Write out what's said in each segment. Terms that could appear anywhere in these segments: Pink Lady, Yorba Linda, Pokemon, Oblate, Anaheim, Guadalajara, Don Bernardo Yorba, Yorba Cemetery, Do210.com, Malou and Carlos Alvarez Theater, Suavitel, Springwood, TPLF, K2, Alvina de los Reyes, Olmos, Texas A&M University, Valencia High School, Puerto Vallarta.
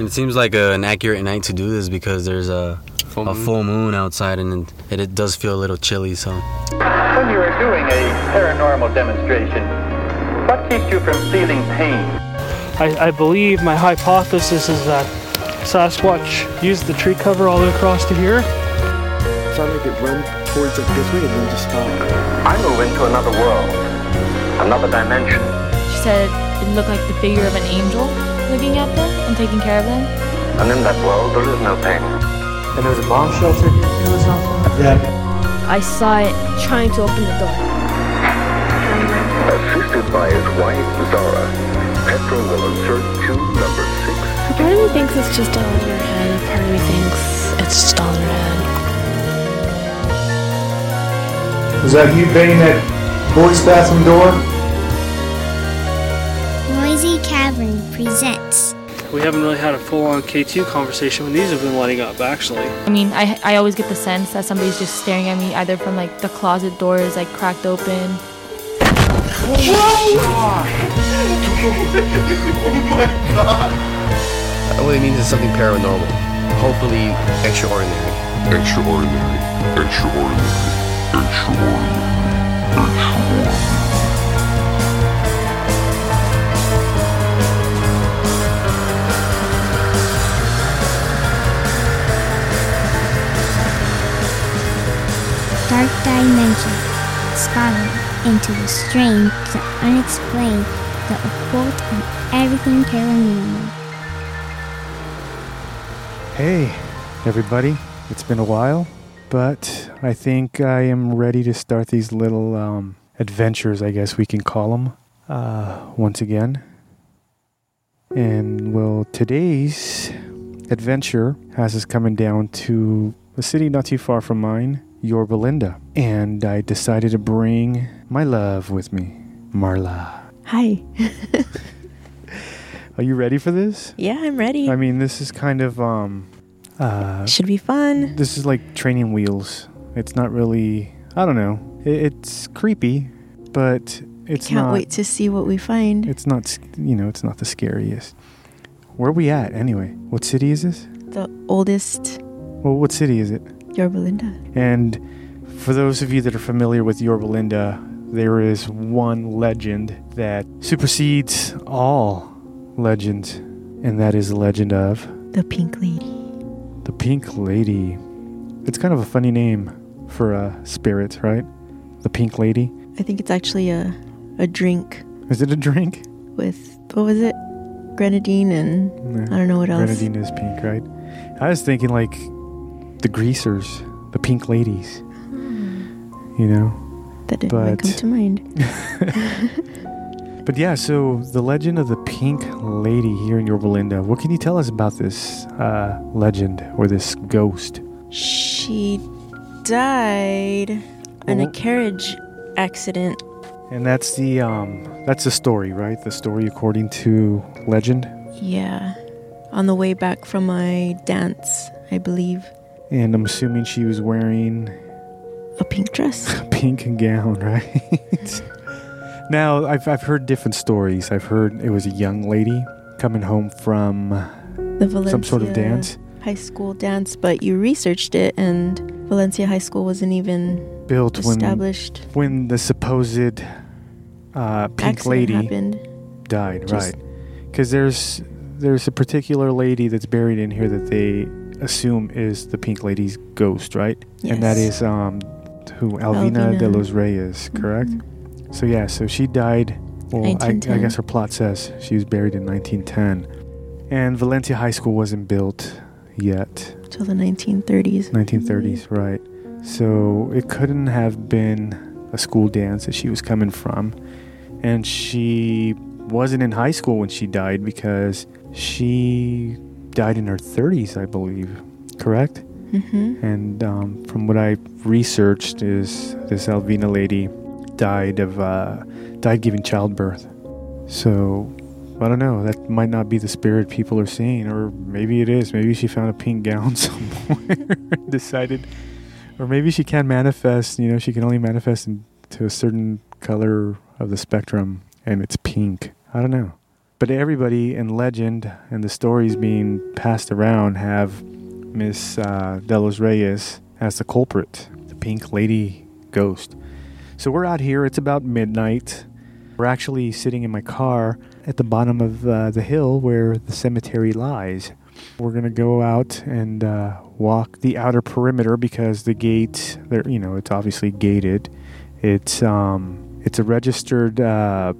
And it seems like an accurate night to do this because there's a full moon outside, and it does feel a little chilly. So, when you are doing a paranormal demonstration, what keeps you from feeling pain? I believe my hypothesis is that Sasquatch used the tree cover all the way across to here. So I make it run towards it this way and then just stop. I move into another world, another dimension. She said it looked like the figure of an angel looking at them and taking care of them. And in that world, there is no pain. And there was a bomb shelter here too or something? Yeah. I saw it trying to open the door. Assisted by his wife, Zara, Petro will insert tube number 6. A part of me thinks it's just all in your head. A part of me thinks it's just all in your head. Was that you banging that boys' bathroom door? Noisy Cavern presents. We haven't really had a full-on K2 conversation, but these have been lighting up, actually. I mean, I always get the sense that somebody's just staring at me, either from, like, the closet door is, like, cracked open. Oh my God! That really means it's something paranormal. Hopefully, extraordinary. Extraordinary. Extraordinary. Extraordinary. Extraordinary. Dark dimension, spiraling into the strange, the unexplained, the occult, and everything paranormal. Hey, everybody. It's been a while, but I think I am ready to start these little adventures, I guess we can call them, once again. And, well, today's adventure has us coming down to a city not too far from mine, Yorba Linda, and I decided to bring my love with me, Marla. Hi. Are you ready for this? Yeah, I'm ready. I mean, this is kind of should be fun. This is like training wheels. It's not really, I don't know. It's creepy, but it's I can't wait to see what we find. It's not, you know, it's not the scariest. Where are we at anyway? What city is this? The oldest. Well, what city is it? Yorba Linda. And for those of you that are familiar with Yorba Linda, there is one legend that supersedes all legends, and that is the legend of the Pink Lady. The Pink Lady. It's kind of a funny name for a spirit, right? The Pink Lady. I think it's actually a drink. Is it a drink? With, what was it? Grenadine and I don't know what else. Grenadine is pink, right? I was thinking like the greasers, the Pink Ladies, you know? That didn't come to mind. But yeah, so the legend of the Pink Lady here in Yorba Linda. What can you tell us about this legend or this ghost? She died in a carriage accident. And that's the story, right? The story according to legend? Yeah. On the way back from my dance, I believe. And I'm assuming she was wearing a pink dress. A pink gown, right? Now, I've heard different stories. I've heard it was a young lady coming home from the Valencia some sort of dance. High school dance, but you researched it, and Valencia High School wasn't even built established. When the supposed Pink Lady happened. Died, just, right? Because there's a particular lady that's buried in here that they assume is the Pink Lady's ghost, right? Yes. And that is who? Alvina de los Reyes, correct? Mm-hmm. So yeah, so she died, well, I guess her plot says she was buried in 1910. And Valencia High School wasn't built yet. Till the 1930s. 1930s, mm-hmm. Right. So it couldn't have been a school dance that she was coming from. And she wasn't in high school when she died because she died in her 30s, I believe, correct? Mm-hmm. And from what I researched is this Alvina lady died giving childbirth. So, I don't know. That might not be the spirit people are seeing, or maybe it is. Maybe she found a pink gown somewhere and decided, or maybe she can manifest, you know, she can only manifest into a certain color of the spectrum, and it's pink. I don't know. But everybody in legend and the stories being passed around have Miss de los Reyes as the culprit, the Pink Lady ghost. So we're out here. It's about midnight. We're actually sitting in my car at the bottom of the hill where the cemetery lies. We're going to go out and walk the outer perimeter because the gate, it's obviously gated. It's a registered, not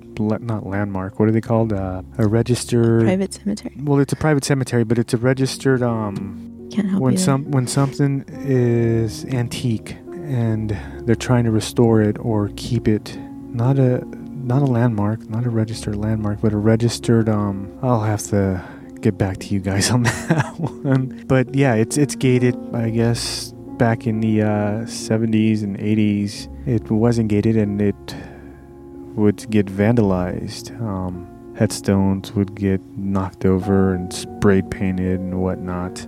landmark, what are they called? A registered... Private cemetery. Well, it's a private cemetery, but it's a registered... Can't help when you. When something is antique and they're trying to restore it or keep it, not a landmark, not a registered landmark, but a registered... I'll have to... get back to you guys on that one. But yeah, it's gated. I guess back in the 70s and 80s it wasn't gated and it would get vandalized. Headstones would get knocked over and sprayed painted and whatnot,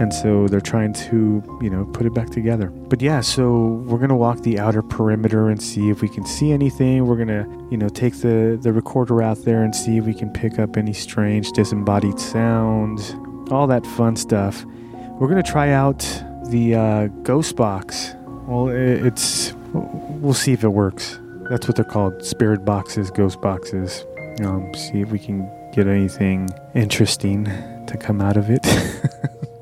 and so they're trying to put it back together. But yeah, so we're gonna walk the outer perimeter and see if we can see anything. We're gonna take the recorder out there and see if we can pick up any strange disembodied sounds, all that fun stuff. We're gonna try out the ghost box. Well, we'll see if it works. That's what they're called, spirit boxes, ghost boxes. See if we can get anything interesting to come out of it.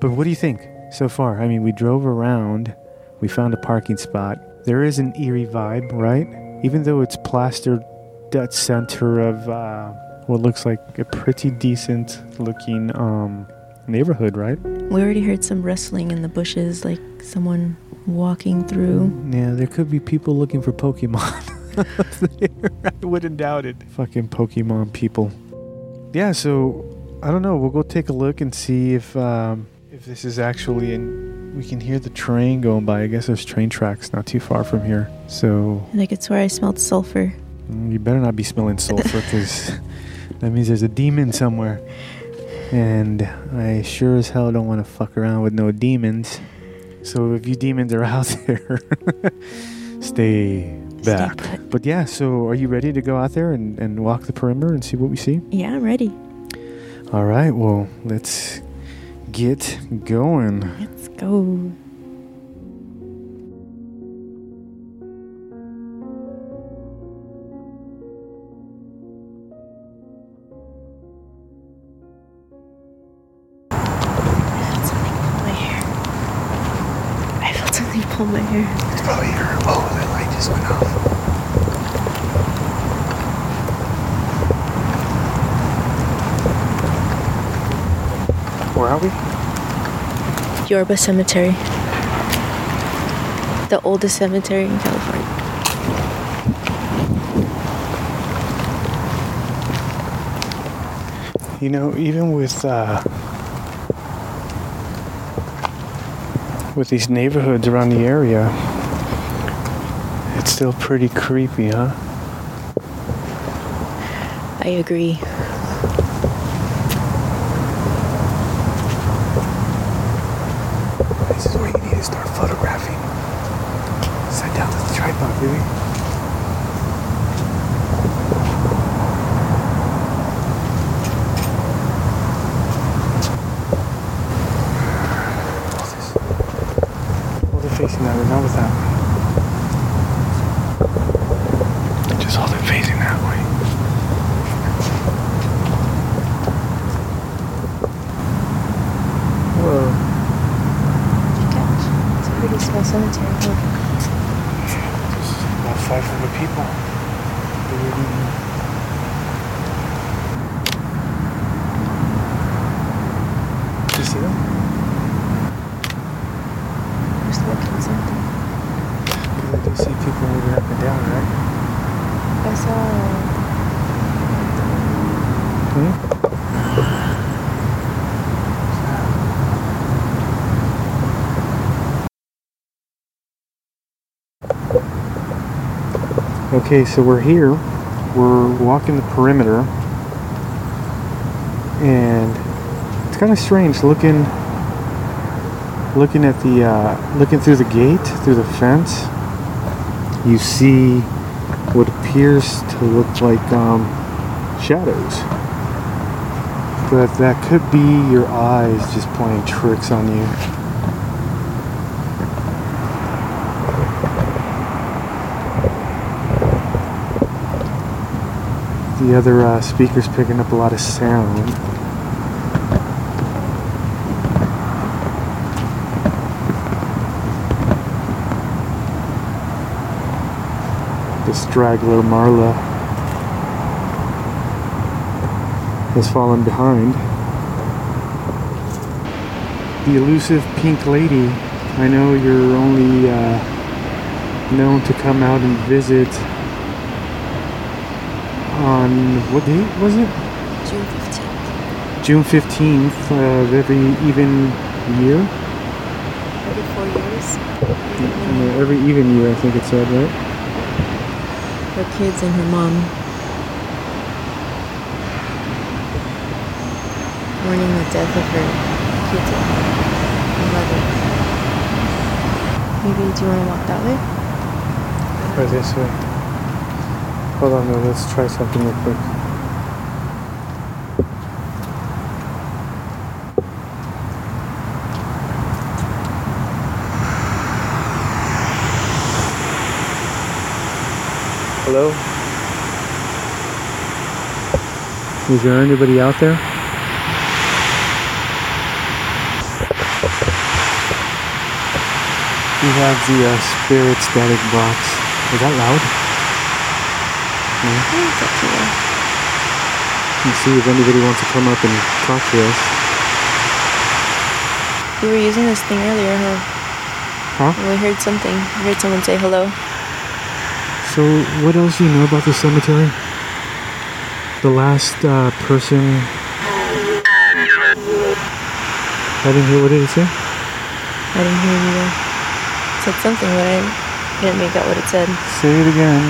But what do you think so far? I mean, we drove around, we found a parking spot. There is an eerie vibe, right? Even though it's plastered dead center of what looks like a pretty decent looking neighborhood, right? We already heard some rustling in the bushes, like someone walking through. Yeah, there could be people looking for Pokemon up there. I wouldn't doubt it. Fucking Pokemon people. Yeah, so I don't know. We'll go take a look and see if this is actually in... We can hear the train going by. I guess there's train tracks not too far from here, so... And I could swear I smelled sulfur. You better not be smelling sulfur, because that means there's a demon somewhere. And I sure as hell don't want to fuck around with no demons. So if you demons are out there, stay back. But yeah, so are you ready to go out there and walk the perimeter and see what we see? Yeah, I'm ready. All right, well, let's... get going. Let's go. I felt something pull my hair. It's probably your... Oh, that light just went off. Where are we? Yorba Cemetery. The oldest cemetery in California. Even with these neighborhoods around the area, it's still pretty creepy, huh? I agree. Okay, so we're here. We're walking the perimeter, and it's kind of strange looking at the looking through the gate, through the fence. You see what appears to look like shadows. but that could be your eyes just playing tricks on you. The other speaker's picking up a lot of sound. The straggler Marla has fallen behind. The elusive Pink Lady. I know you're only known to come out and visit on, what date was it? June 15th. June 15th of every even year? Every 4 years. Every even year, I think it said, right? Her kids and her mom. Mourning the death of her kids and her mother. Maybe, do you want to walk that way? Or this way. Hold on, though, let's try something real quick. Hello? Is there anybody out there? We have the spirit static box. Is that loud? Yeah. I think it's up to you. Let's see if anybody wants to come up and talk to us. We were using this thing earlier, huh? And we heard something. We heard someone say hello. So what else do you know about the cemetery? The last person... I didn't hear, what did it say? I didn't hear it either. It said something, but I didn't make out what it said. Say it again.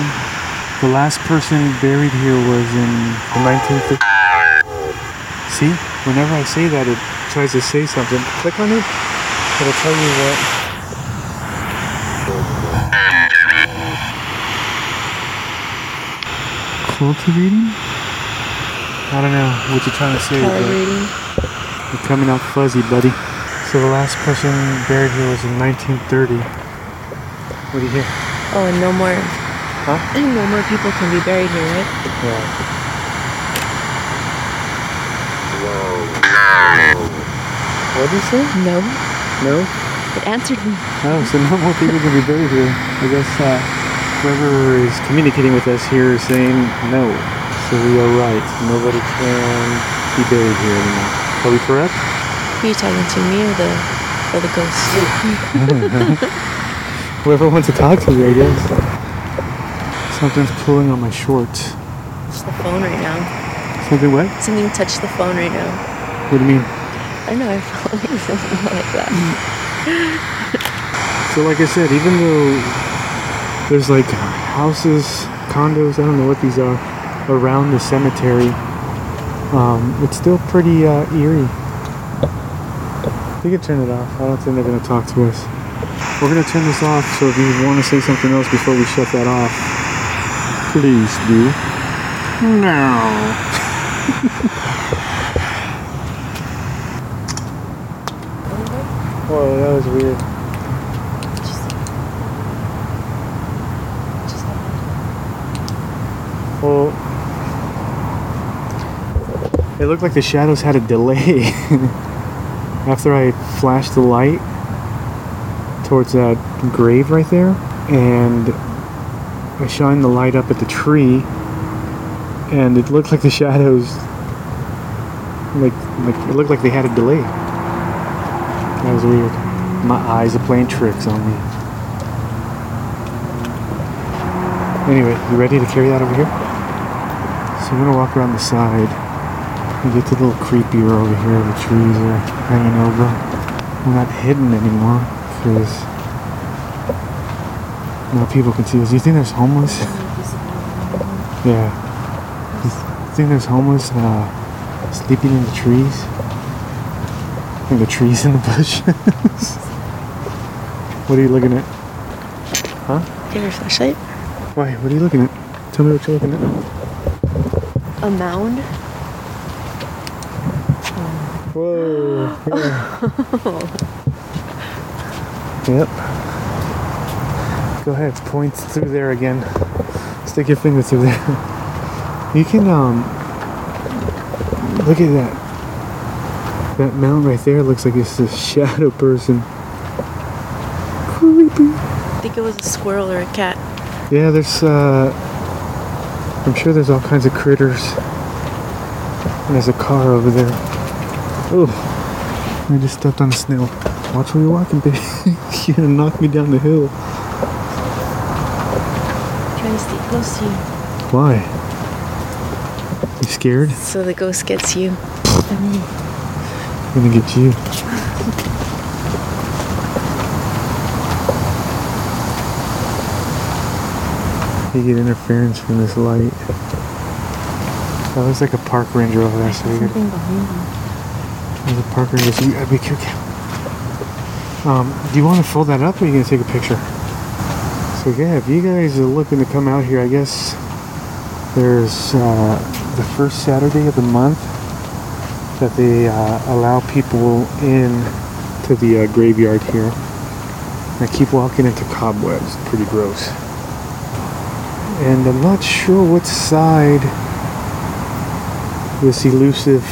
The last person buried here was in the 1950s. See? Whenever I say that, it tries to say something. Click on it. It'll tell you what... Cultivating? I don't know what you're trying to say. Calibrating. You're coming out fuzzy, buddy. So the last person buried here was in 1930. What do you hear? Oh, and no more. Huh? No more people can be buried here, right? Yeah. Whoa. What did you say? No. No? It answered me. Oh, so no more people can be buried here. I guess, whoever is communicating with us here is saying no. So we are right. Nobody can be buried here anymore. Are we correct? Who are you talking to, me or the ghost? Whoever wants to talk to me, I guess. Something's pulling on my shorts. Touch the phone right now. Something what? Something touched the phone right now. What do you mean? I don't know, I felt like something like that. So like I said, even though there's like houses, condos, I don't know what these are, around the cemetery, it's still pretty eerie. You can turn it off. I don't think they're going to talk to us. We're going to turn this off, so if you want to say something else before we shut that off, please do. No. Whoa, that was weird. Well, it looked like the shadows had a delay after I flashed the light towards that grave right there, and I shined the light up at the tree, and it looked like the shadows, like it looked like they had a delay. That was weird. My eyes are playing tricks on me. Anyway, you ready to carry that over here? So we're going to walk around the side and get a little creepier over here. The trees are hanging over. We're not hidden anymore because now people can see us. Do you think there's homeless? Yeah. You think there's homeless sleeping in the trees? I think the trees in the bushes. What are you looking at? Huh? Do you have your flashlight? Why? What are you looking at? Tell me what you're looking at. A mound? Whoa. Yeah. Yep. Go ahead. Point through there again. Stick your finger through there. You can, look at that. That mountain right there looks like it's a shadow person. Creepy. I think it was a squirrel or a cat. Yeah, there's, I'm sure there's all kinds of critters. And there's a car over there. Oh, I just stepped on a snail. Watch where you're walking, baby. You're gonna knock me down the hill. Trying to stay close to you. Why? You scared? So the ghost gets you. I'm gonna get you. You get interference from this light. That looks like a park ranger over there. So something behind him. There's a park ranger. So you gotta be careful. Do you want to fold that up, or are you gonna take a picture? So yeah, if you guys are looking to come out here, I guess there's the first Saturday of the month that they allow people in to the graveyard here. And I keep walking into cobwebs. Pretty gross. And I'm not sure what side this elusive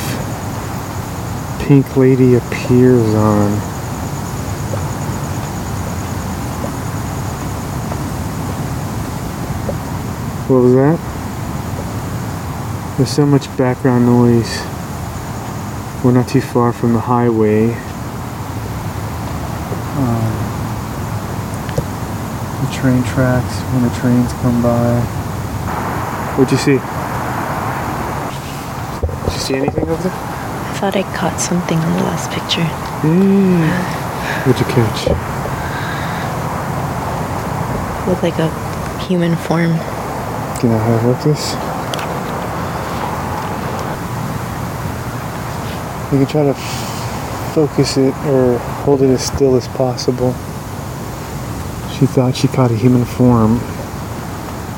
pink lady appears on. What was that? There's so much background noise. We're not too far from the highway. The train tracks when the trains come by. What'd you see? See anything over there? I thought I caught something on the last picture. Yeah. What'd you catch? It looked like a human form. Can I have like this? You can try to focus it or hold it as still as possible. She thought she caught a human form.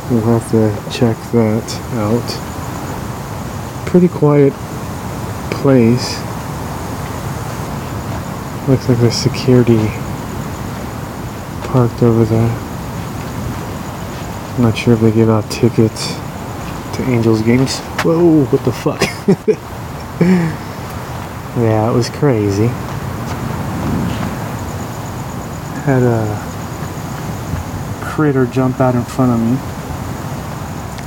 We'll have to check that out. Pretty quiet place. Looks like there's security parked over there. I'm not sure if they give out tickets to Angels games. Whoa, what the fuck? Yeah, it was crazy. Had a critter jump out in front of me.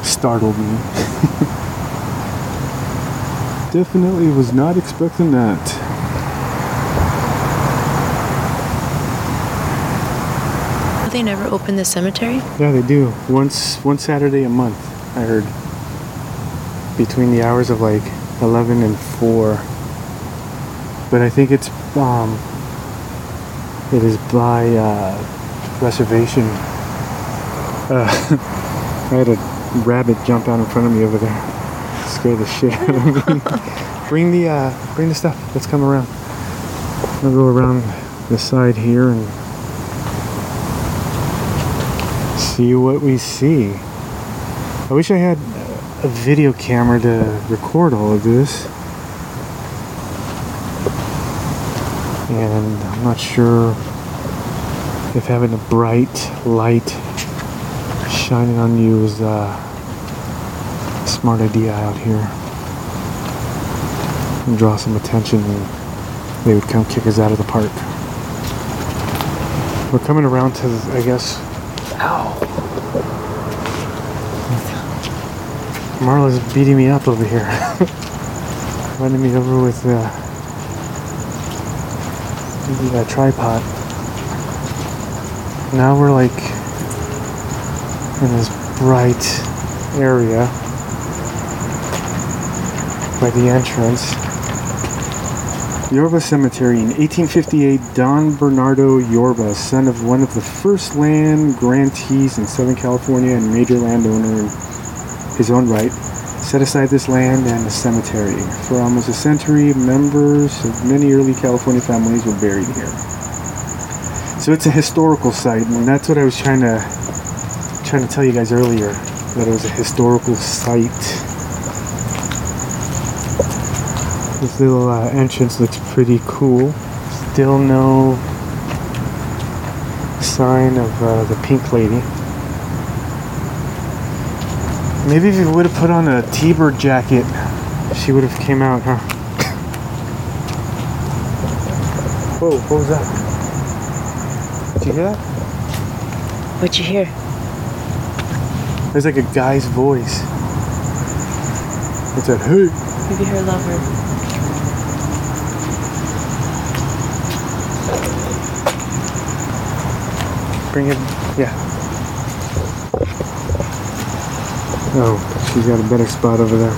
Startled me. Definitely was not expecting that. They never open the cemetery? Yeah, they do. One Saturday a month, I heard. Between the hours of like 11 and 4. But I think it's, it is by reservation. I had a rabbit jump out in front of me over there. Scare the shit out of me. Bring the stuff. Let's come around. I'm gonna go around the side here and see what we see. I wish I had a video camera to record all of this. And I'm not sure if having a bright light shining on you is smart idea out here, and draw some attention, and they would come kick us out of the park. We're coming around to, I guess, ow, Marla's beating me up over here, running me over with the tripod. Now we're like in this bright area by the entrance. Yorba Cemetery. In 1858, Don Bernardo Yorba, son of one of the first land grantees in Southern California and major landowner in his own right, set aside this land and the cemetery. For almost a century, members of many early California families were buried here. So it's a historical site, and that's what I was trying to tell you guys earlier, that it was a historical site. This little entrance looks pretty cool. Still no sign of the Pink Lady. Maybe if you would have put on a T-bird jacket, she would have came out, huh? Whoa, what was that? Did you hear that? What'd you hear? There's like a guy's voice. It said, hey. Maybe her lover. Bring it, yeah. Oh, she's got a better spot over there.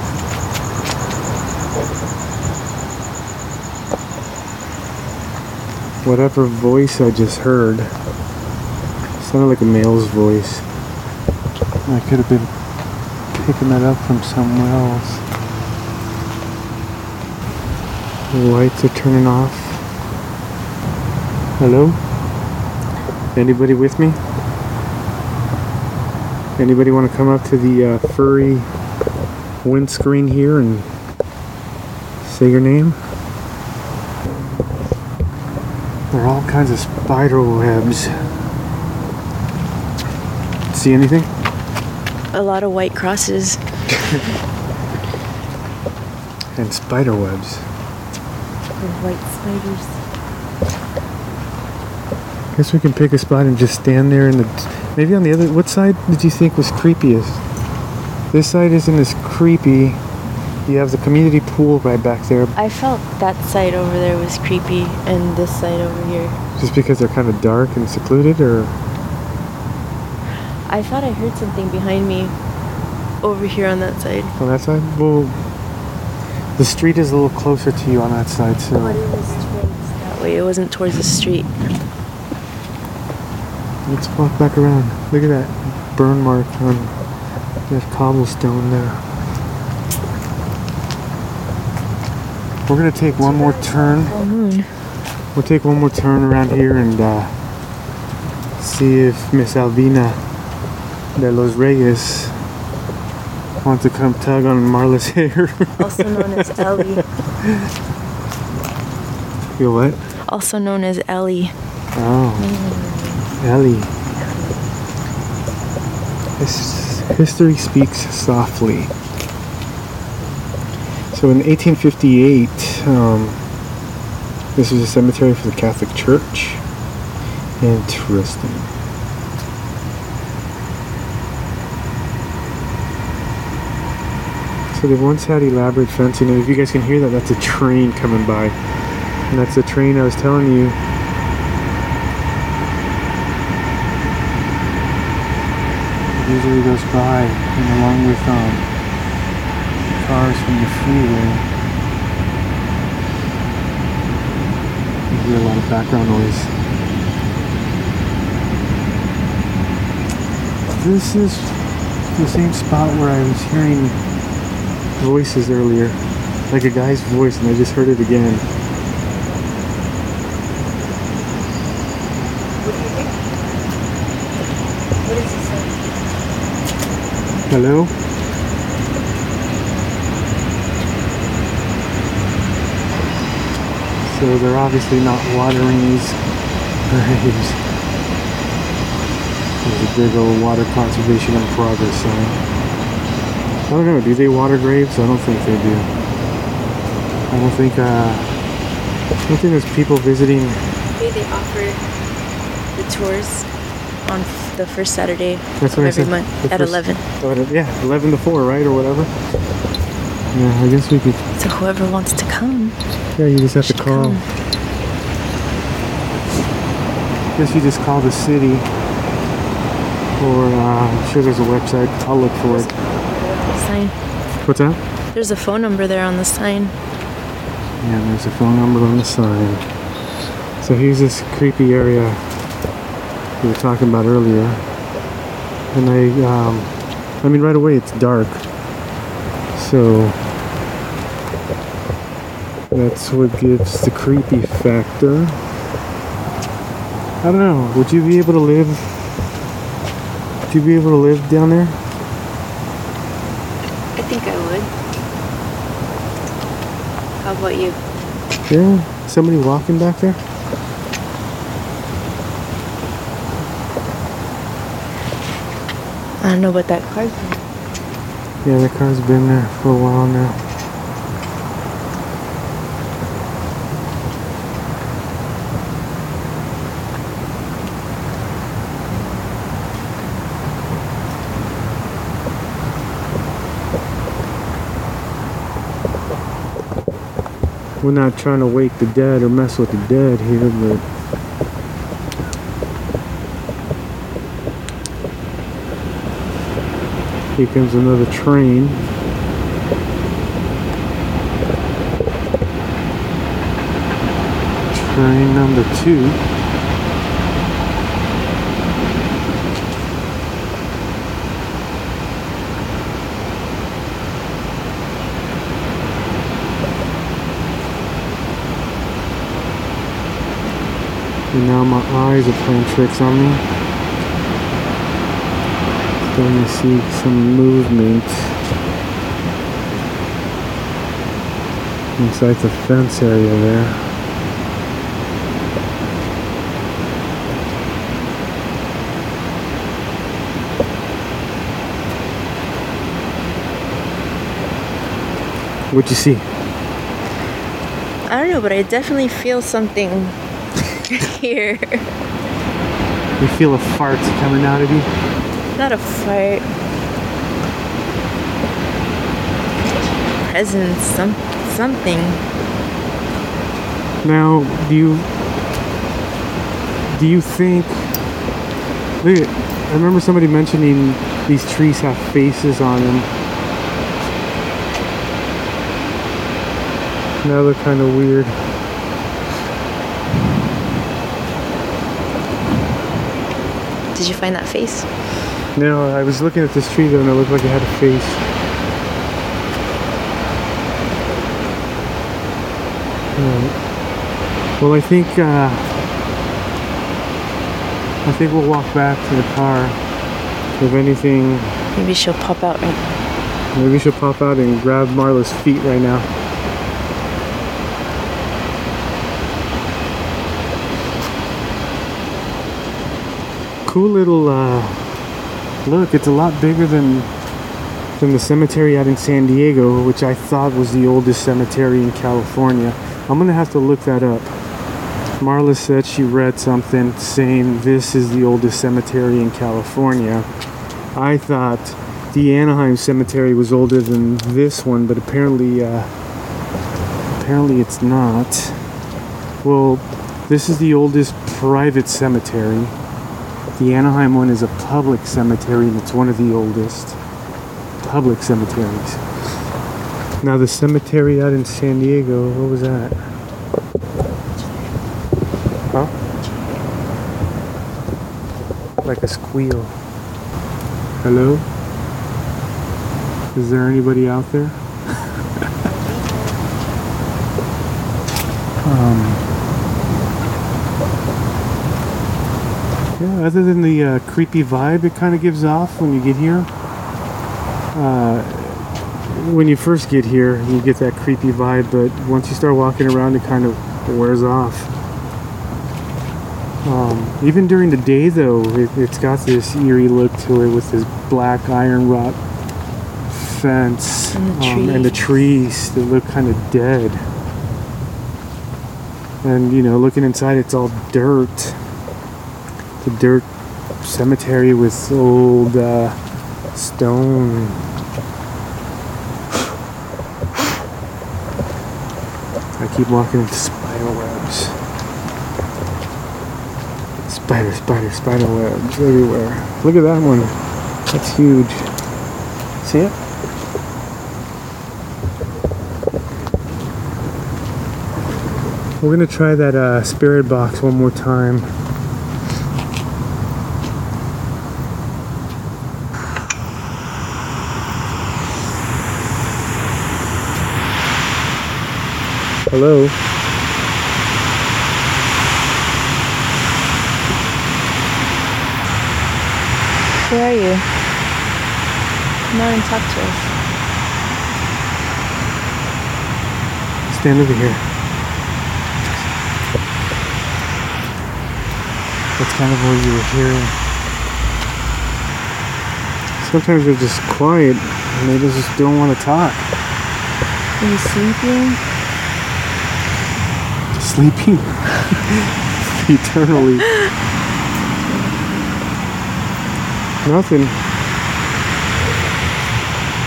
Whatever voice I just heard sounded like a male's voice. I could have been picking that up from somewhere else. The lights are turning off. Hello? Anybody with me? Anybody want to come up to the furry windscreen here and say your name? There are all kinds of spider webs. See anything? A lot of white crosses. And spider webs. There's white spiders. Guess we can pick a spot and just stand there in the... Maybe on the other... What side did you think was creepiest? This side isn't as creepy. You have the community pool right back there. I felt that side over there was creepy, and this side over here. Just because they're kind of dark and secluded, or? I thought I heard something behind me over here on that side. On that side? Well, the street is a little closer to you on that side, so. But it was towards that way. It wasn't towards the street. Let's walk back around. Look at that burn mark on that cobblestone there. We're going to take one more turn. We'll take one more turn around here and see if Miss Alvina de los Reyes wants to come tug on Marla's hair. Also known as Ellie. You what? Also known as Ellie. Oh. Ellie. History speaks softly. So in 1858, this was a cemetery for the Catholic Church. Interesting. So they once had elaborate fencing, and if you guys can hear that, that's a train coming by. And that's the train I was telling you. It usually goes by, and along with cars from the freeway. You hear a lot of background noise. This is the same spot where I was hearing voices earlier, like a guy's voice, and I just heard it again. What do you think? What is it saying? Hello? So they're obviously not watering these graves. There's a big old water conservation in progress sign. I don't know, do they water graves? I don't think they do. I don't think there's people visiting. Maybe they offer the tours on the first Saturday of every month at 11. Yeah, 11 to 4, right, or whatever. Yeah, I guess we could. So whoever wants to come. Yeah, you just have to call. Come. I guess you just call the city, or I'm sure there's a website. I'll look for it. Sign. What's that? There's a phone number there on the sign. Yeah, there's a phone number on the sign. So here's this creepy area we were talking about earlier, and I mean, right away it's dark. So that's what gives the creepy factor. I don't know, would you be able to live? Would you be able to live down there? I think I would. How about you? Yeah, somebody walking back there? I don't know what that car's been. Yeah, the car's been there for a while now. We're not trying to wake the dead or mess with the dead here, but here comes another train. Train number 2. And now my eyes are playing tricks on me. Starting to see some movement inside the fence area there. What'd you see? I don't know, but I definitely feel something here. You feel a fart coming out of you? Not a fart. Presence, something. Now, do you think? Look at, I remember somebody mentioning these trees have faces on them. Now they're kind of weird. Did you find that face? No, I was looking at this tree though and it looked like it had a face. Alright. Well, I think we'll walk back to the car. If anything... Maybe she'll pop out right now. Maybe she'll pop out and grab Marla's feet right now. Cool little look. It's a lot bigger than the cemetery out in San Diego, which I thought was the oldest cemetery in California. I'm gonna have to look that up. Marla said she read something saying this is the oldest cemetery in California. I thought the Anaheim Cemetery was older than this one, but apparently it's not. Well, this is the oldest private cemetery. The Anaheim one is a public cemetery, and it's one of the oldest public cemeteries. Now the cemetery out in San Diego, what was that? Huh? Like a squeal. Hello? Is there anybody out there? Yeah, other than the creepy vibe it kind of gives off when you get here. When you first get here, you get that creepy vibe, but once you start walking around, it kind of wears off. Even during the day, though, it's got this eerie look to it with this black iron rod fence and the trees that look kind of dead. And, you know, looking inside, it's all dirt. The dirt cemetery with old stone. I keep walking into spider webs. Spider webs everywhere. Look at that one. That's huge. See it? We're gonna try that spirit box one more time. Hello. Where are you? Come on and talk to us. stand over here. That's kind of what you were hearing. Sometimes they're just quiet and they just don't want to talk. Are you sleeping? Sleeping? Eternally. Nothing.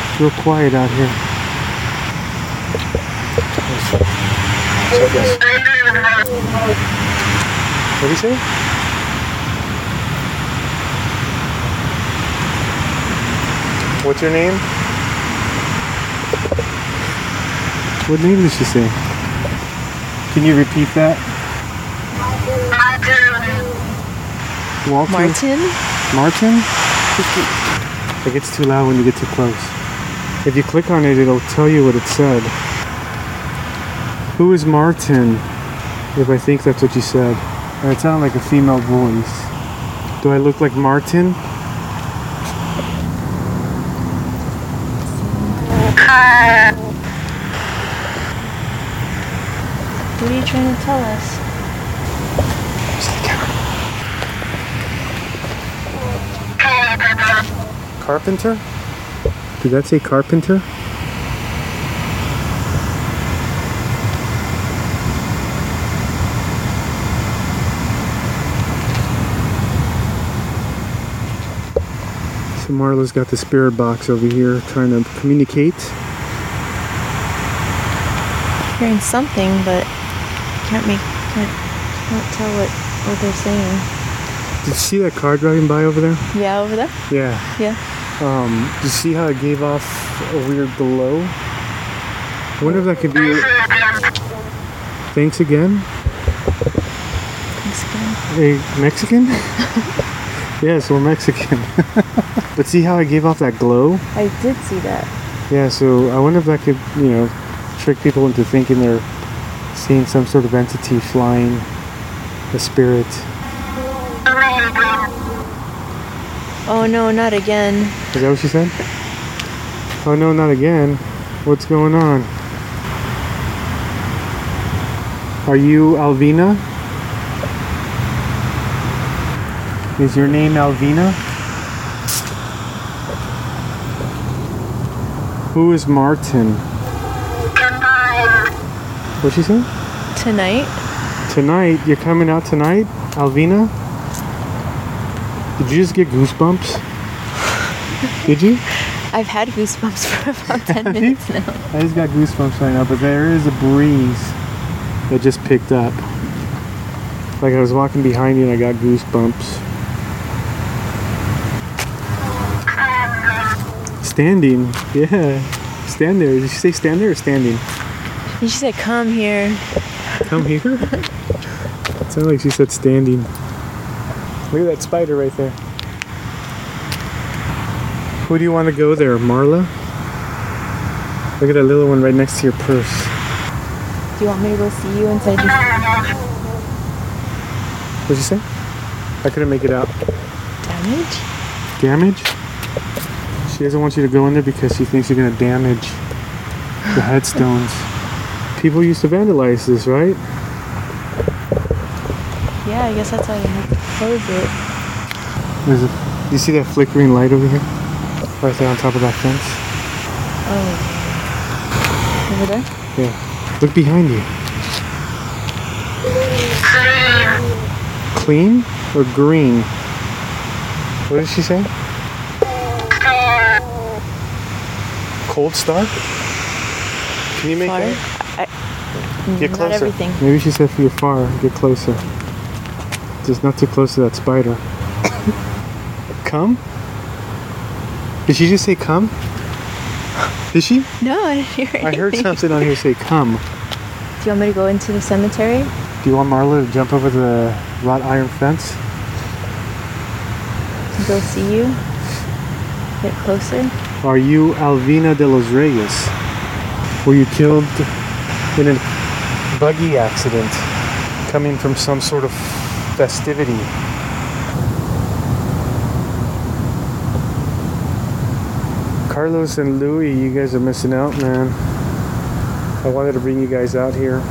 It's real quiet out here. What do you say? What's your name? What name did she say? Can you repeat that? Walter? Martin? Martin? It gets too loud when you get too close. If you click on it, it'll tell you what it said. Who is Martin? If I think that's what you said. Or it sounded like a female voice. Do I look like Martin? What are you trying to tell us? Carpenter? Did that say carpenter? So Marla's got the spirit box over here trying to communicate. Hearing something, but can't tell what they're saying. Did you see that car driving by over there? Yeah, over there? Yeah. Yeah. Did you see how it gave off a weird glow? I wonder if that could be... Thanks again? Mexican. Hey, Mexican? Yes, we're Mexican. But see how I gave off that glow? I did see that. Yeah, so I wonder if that could, trick people into thinking they're seeing some sort of entity flying, a spirit. Oh no, not again. Is that what she said? Oh no, not again. What's going on? Are you Alvina? Is your name Alvina? Who is Martin? What'd she say? Tonight. Tonight? You're coming out tonight, Alvina? Did you just get goosebumps? Did you? I've had goosebumps for about 10 minutes now. I just got goosebumps right now, but there is a breeze that just picked up. Like I was walking behind you and I got goosebumps. Standing, yeah. Stand there. Did you say stand there or standing? You said come here. Come here? It sounded like she said standing. Look at that spider right there. Who do you want to go there, Marla? Look at that little one right next to your purse. Do you want me to go see you inside this? What'd you say? I couldn't make it out. Damage? She doesn't want you to go in there because she thinks you're going to damage the headstones. People used to vandalize this, right? Yeah, I guess that's why they had to close it. You see that flickering light over here? Right there on top of that fence? Oh. Over there? Yeah. Look behind you. Clean or green? What did she say? Cold star? Can you make far? That? Get closer. Not everything. Maybe she said for you far, get closer. Just not too close to that spider. Come? Did she just say come? Did she? No, I didn't hear anything. I heard something on here say come. Do you want me to go into the cemetery? Do you want Marla to jump over the wrought iron fence? They'll see you. Get closer. Are you Alvina de los Reyes? Were you killed in a buggy accident coming from some sort of festivity? Carlos and Louie, you guys are missing out, man. I I wanted to bring you guys out here,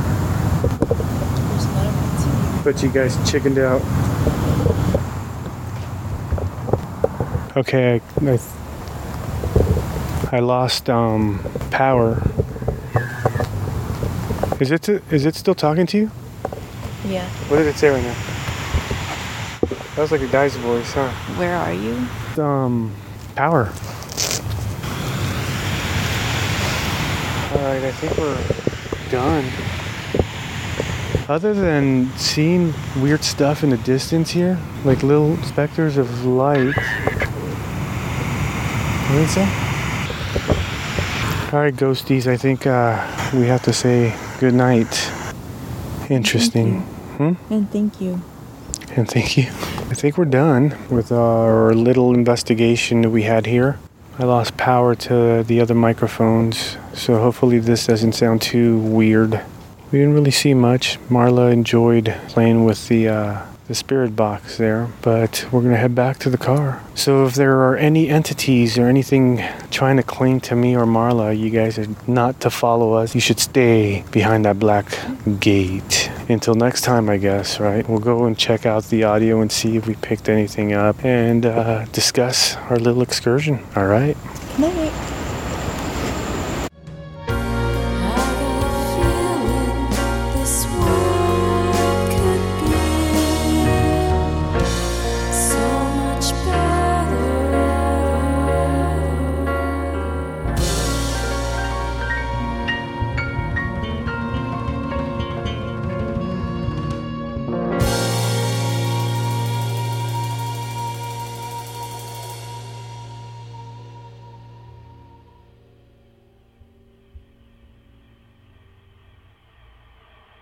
but you guys chickened out. Okay, I lost power. Is it still talking to you? Yeah. What did it say right now? That was like a guy's voice, huh? Where are you? Power. Alright, I think we're done. Other than seeing weird stuff in the distance here, like little specters of light. You think so? Alright, ghosties, I think we have to say good night. Interesting. And thank you. And thank you. I think we're done with our little investigation that we had here. I lost power to the other microphones, so hopefully this doesn't sound too weird. We didn't really see much. Marla enjoyed playing with the spirit box there, but we're going to head back to the car. So if there are any entities or anything trying to cling to me or Marla, you guys are not to follow us. You should stay behind that black gate. Until next time, I guess, right? We'll go and check out the audio and see if we picked anything up and discuss our little excursion. All right.